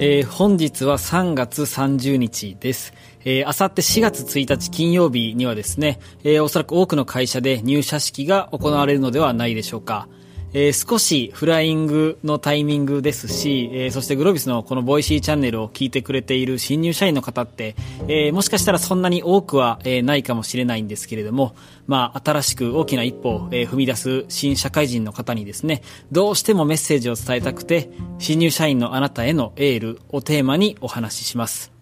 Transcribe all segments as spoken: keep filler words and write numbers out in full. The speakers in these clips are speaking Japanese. えー、本日はさんがつさんじゅうにちです。えー、あさってしがつついたち金曜日にはですね、えー、おそらく多くの会社で入社式が行われるのではないでしょうか。えー、少しフライングのタイミングですし、えー、そしてグロービスのこのボイシーチャンネルを聞いてくれている新入社員の方って、えー、もしかしたらそんなに多くは、えー、ないかもしれないんですけれども、まあ、新しく大きな一歩を、えー、踏み出す新社会人の方にですね、どうしてもメッセージを伝えたくて、新入社員のあなたへのエールをテーマにお話しします。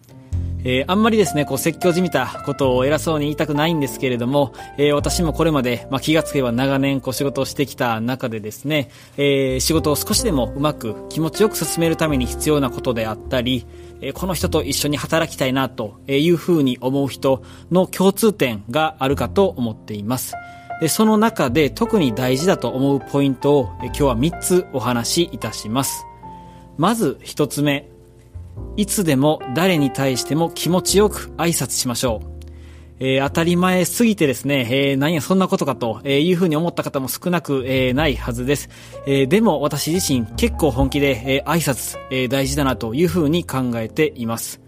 えー、あんまりですね、こう説教じみたことを偉そうに言いたくないんですけれども、えー、私もこれまで、まあ、気がつけば長年こう仕事をしてきた中でですね、えー、仕事を少しでもうまく気持ちよく進めるために必要なことであったり、えー、この人と一緒に働きたいなというふうに思う人の共通点があるかと思っています。で、その中で特に大事だと思うポイントを、えー、今日はみっつお話しいたします。まずひとつめ。いつでも誰に対しても気持ちよく挨拶しましょう。えー、当たり前すぎてですね、えー、何やそんなことかというふうに思った方も少なく、えー、ないはずです。えー、でも私自身結構本気で、えー、挨拶、えー、大事だなというふうに考えています。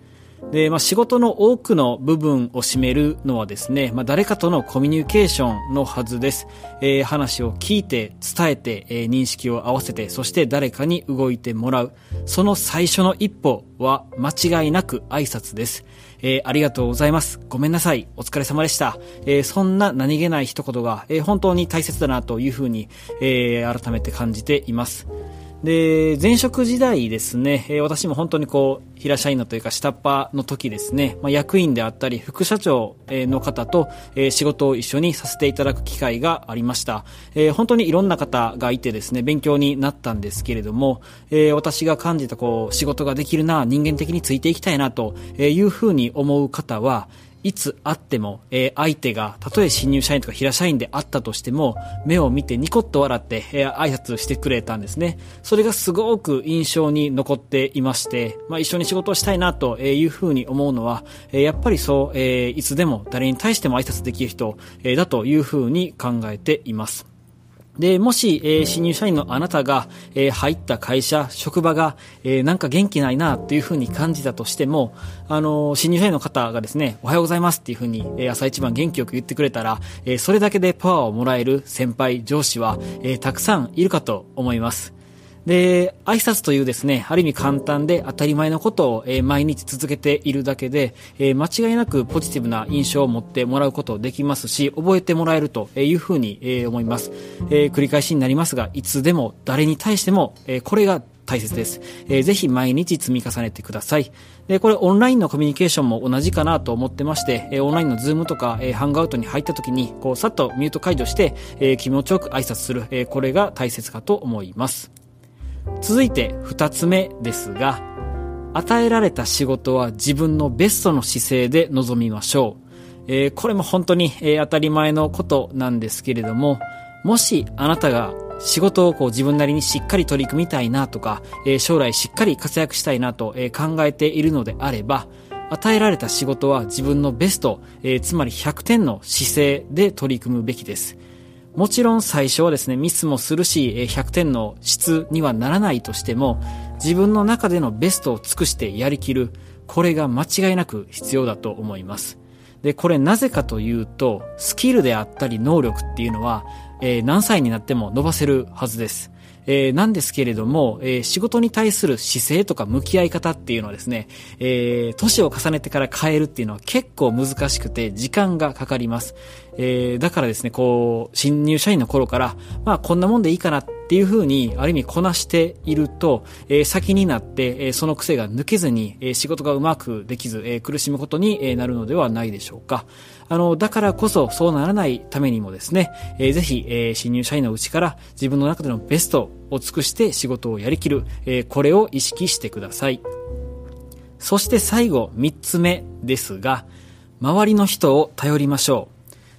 で、まあ、仕事の多くの部分を占めるのはですね、まあ、誰かとのコミュニケーションのはずです。えー、話を聞いて、伝えて、えー、認識を合わせて、そして誰かに動いてもらう。その最初の一歩は間違いなく挨拶です。えー、ありがとうございます。ごめんなさい。お疲れ様でした。えー、そんな何気ない一言が、えー、本当に大切だなというふうに、えー、改めて感じています。で、前職時代ですね、えー、私も本当にこう、平社員のというか下っ端の時ですね、まあ、役員であったり副社長の方と、えー、仕事を一緒にさせていただく機会がありました。えー、本当にいろんな方がいてですね、勉強になったんですけれども、えー、私が感じたこう、仕事ができるな、人間的についていきたいなというふうに思う方は、いつ会っても、えー、相手がたとえ新入社員とか平社員であったとしても目を見てニコッと笑って、えー、挨拶してくれたんですね。それがすごく印象に残っていまして、まあ、一緒に仕事をしたいなというふうに思うのは、えー、やっぱりそう、えー、いつでも誰に対しても挨拶できる人、えー、だというふうに考えています。で、もし、えー、新入社員のあなたが、えー、入った会社、職場が、えー、なんか元気ないなっていうふうに感じたとしても、あのー、新入社員の方がですね、おはようございますっていうふうに、えー、朝一番元気よく言ってくれたら、えー、それだけでパワーをもらえる先輩、上司は、えー、たくさんいるかと思います。で、挨拶というですね、ある意味簡単で当たり前のことを、えー、毎日続けているだけで、えー、間違いなくポジティブな印象を持ってもらうことできますし、覚えてもらえるというふうに、えー、思います。えー、繰り返しになりますが、いつでも誰に対しても、えー、これが大切です。えー、ぜひ毎日積み重ねてください。で、これオンラインのコミュニケーションも同じかなと思ってまして、えー、オンラインのズームとか、えー、ハングアウトに入った時に、こう、さっとミュート解除して、えー、気持ちよく挨拶する、えー、これが大切かと思います。続いて二つ目ですが、与えられた仕事は自分のベストの姿勢で臨みましょう。えー、これも本当に、えー、当たり前のことなんですけれども、もしあなたが仕事をこう自分なりにしっかり取り組みたいなとか、えー、将来しっかり活躍したいなと、えー、考えているのであれば、与えられた仕事は自分のベスト、えー、つまりひゃくてんの姿勢で取り組むべきです。もちろん最初はですね、ミスもするし、ひゃくてんの質にはならないとしても、自分の中でのベストを尽くしてやりきる、これが間違いなく必要だと思います。で、これなぜかというと、スキルであったり能力っていうのは、えー、何歳になっても伸ばせるはずです。えー、なんですけれども、えー、仕事に対する姿勢とか向き合い方っていうのはですね、えー、年を重ねてから変えるっていうのは結構難しくて時間がかかります。えー、だからですね、こう、新入社員の頃から、まあこんなもんでいいかなっていうふうに、ある意味こなしていると、えー、先になって、えー、その癖が抜けずに、えー、仕事がうまくできず、えー、苦しむことに、えー、なるのではないでしょうか。あの、だからこそそうならないためにもですね、えー、ぜひ、えー、新入社員のうちから自分の中でのベストを尽くして仕事をやりきる、えー、これを意識してください。そして最後、三つ目ですが、周りの人を頼りましょう。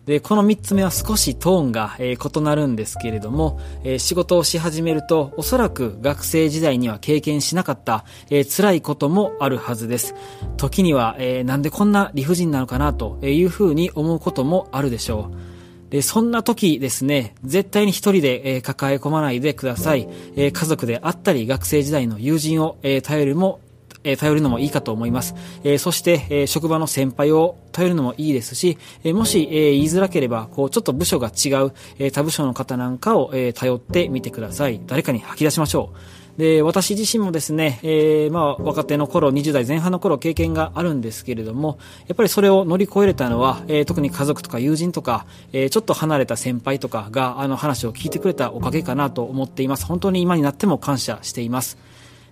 で、この三つ目は少しトーンが、えー、異なるんですけれども、えー、仕事をし始めるとおそらく学生時代には経験しなかった、えー、辛いこともあるはずです。時には、えー、なんでこんな理不尽なのかなというふうに思うこともあるでしょう。で、そんな時ですね、絶対に一人で、えー、抱え込まないでください。えー、家族であったり学生時代の友人を、えー、頼るもえー、頼るのもいいかと思います。えー、そして、えー、職場の先輩を頼るのもいいですし、えー、もし、えー、言いづらければ、こう、ちょっと部署が違う、えー、他部署の方なんかを、えー、頼ってみてください。誰かに吐き出しましょう。で、私自身もですね、えー、まあ、若手の頃、にじゅうだいぜんはんの頃経験があるんですけれども、やっぱりそれを乗り越えれたのは、えー、特に家族とか友人とか、えー、ちょっと離れた先輩とかが、あの話を聞いてくれたおかげかなと思っています。本当に今になっても感謝しています。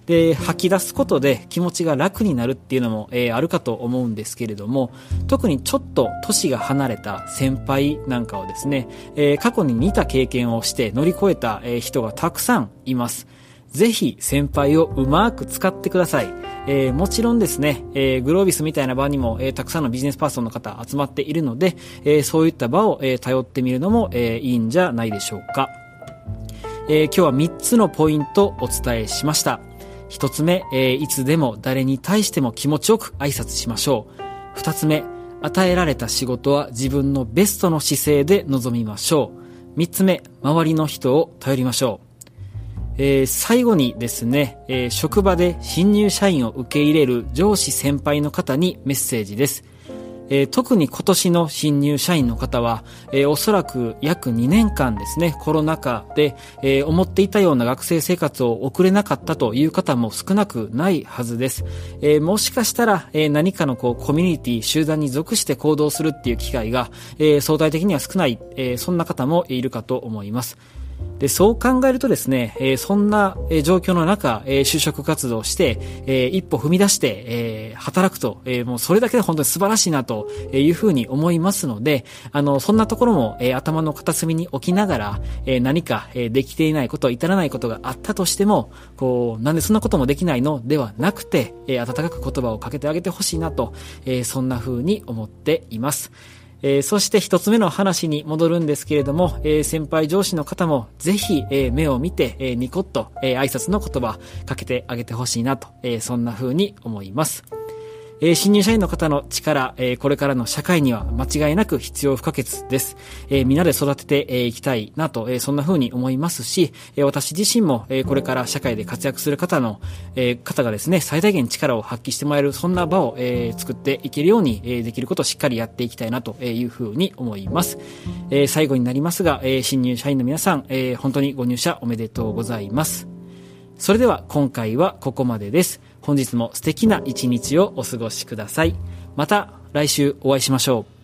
で、吐き出すことで気持ちが楽になるっていうのも、えー、あるかと思うんですけれども、特にちょっと年が離れた先輩なんかをですね、えー、過去に似た経験をして乗り越えた、えー、人がたくさんいます。ぜひ先輩をうまく使ってください。えー、もちろんですね、えー、グロービスみたいな場にも、えー、たくさんのビジネスパーソンの方集まっているので、えー、そういった場を、えー、頼ってみるのも、えー、いいんじゃないでしょうか。えー、今日はみっつのポイントをお伝えしました。ひとつめ、えー、いつでも誰に対しても気持ちよく挨拶しましょう。ふたつめ、与えられた仕事は自分のベストの姿勢で臨みましょう。みっつめ、周りの人を頼りましょう。えー、最後にですね、えー、職場で新入社員を受け入れる上司先輩の方にメッセージです。えー、特に今年の新入社員の方は、えー、おそらく約にねんかんですね、コロナ禍で、えー、思っていたような学生生活を送れなかったという方も少なくないはずです。えー、もしかしたら、えー、何かのこうコミュニティ、集団に属して行動するっていう機会が、えー、相対的には少ない、えー、そんな方もいるかと思います。で、そう考えるとですね、えー、そんな状況の中、えー、就職活動して、えー、一歩踏み出して、えー、働くと、えー、もうそれだけで本当に素晴らしいなというふうに思いますので、あの、そんなところも、えー、頭の片隅に置きながら、えー、何か、えー、できていないこと、至らないことがあったとしても、こう、なんでそんなこともできないのではなくて、えー、温かく言葉をかけてあげてほしいなと、えー、そんなふうに思っています。えー、そして一つ目の話に戻るんですけれども、えー、先輩上司の方もぜひ、えー、目を見て、えー、ニコッと、えー、挨拶の言葉かけてあげてほしいなと、えー、そんな風に思います。えー、新入社員の方の力、えー、これからの社会には間違いなく必要不可欠です。えー、みんなで育ててい、えー、きたいなと、えー、そんな風に思いますし、えー、私自身も、えー、これから社会で活躍する方の、えー、方がですね、最大限力を発揮してもらえる、そんな場を、えー、作っていけるように、えー、できることをしっかりやっていきたいなという風に思います。えー、最後になりますが、えー、新入社員の皆さん、えー、本当にご入社おめでとうございます。それでは今回はここまでです。本日も素敵な一日をお過ごしください。また来週お会いしましょう。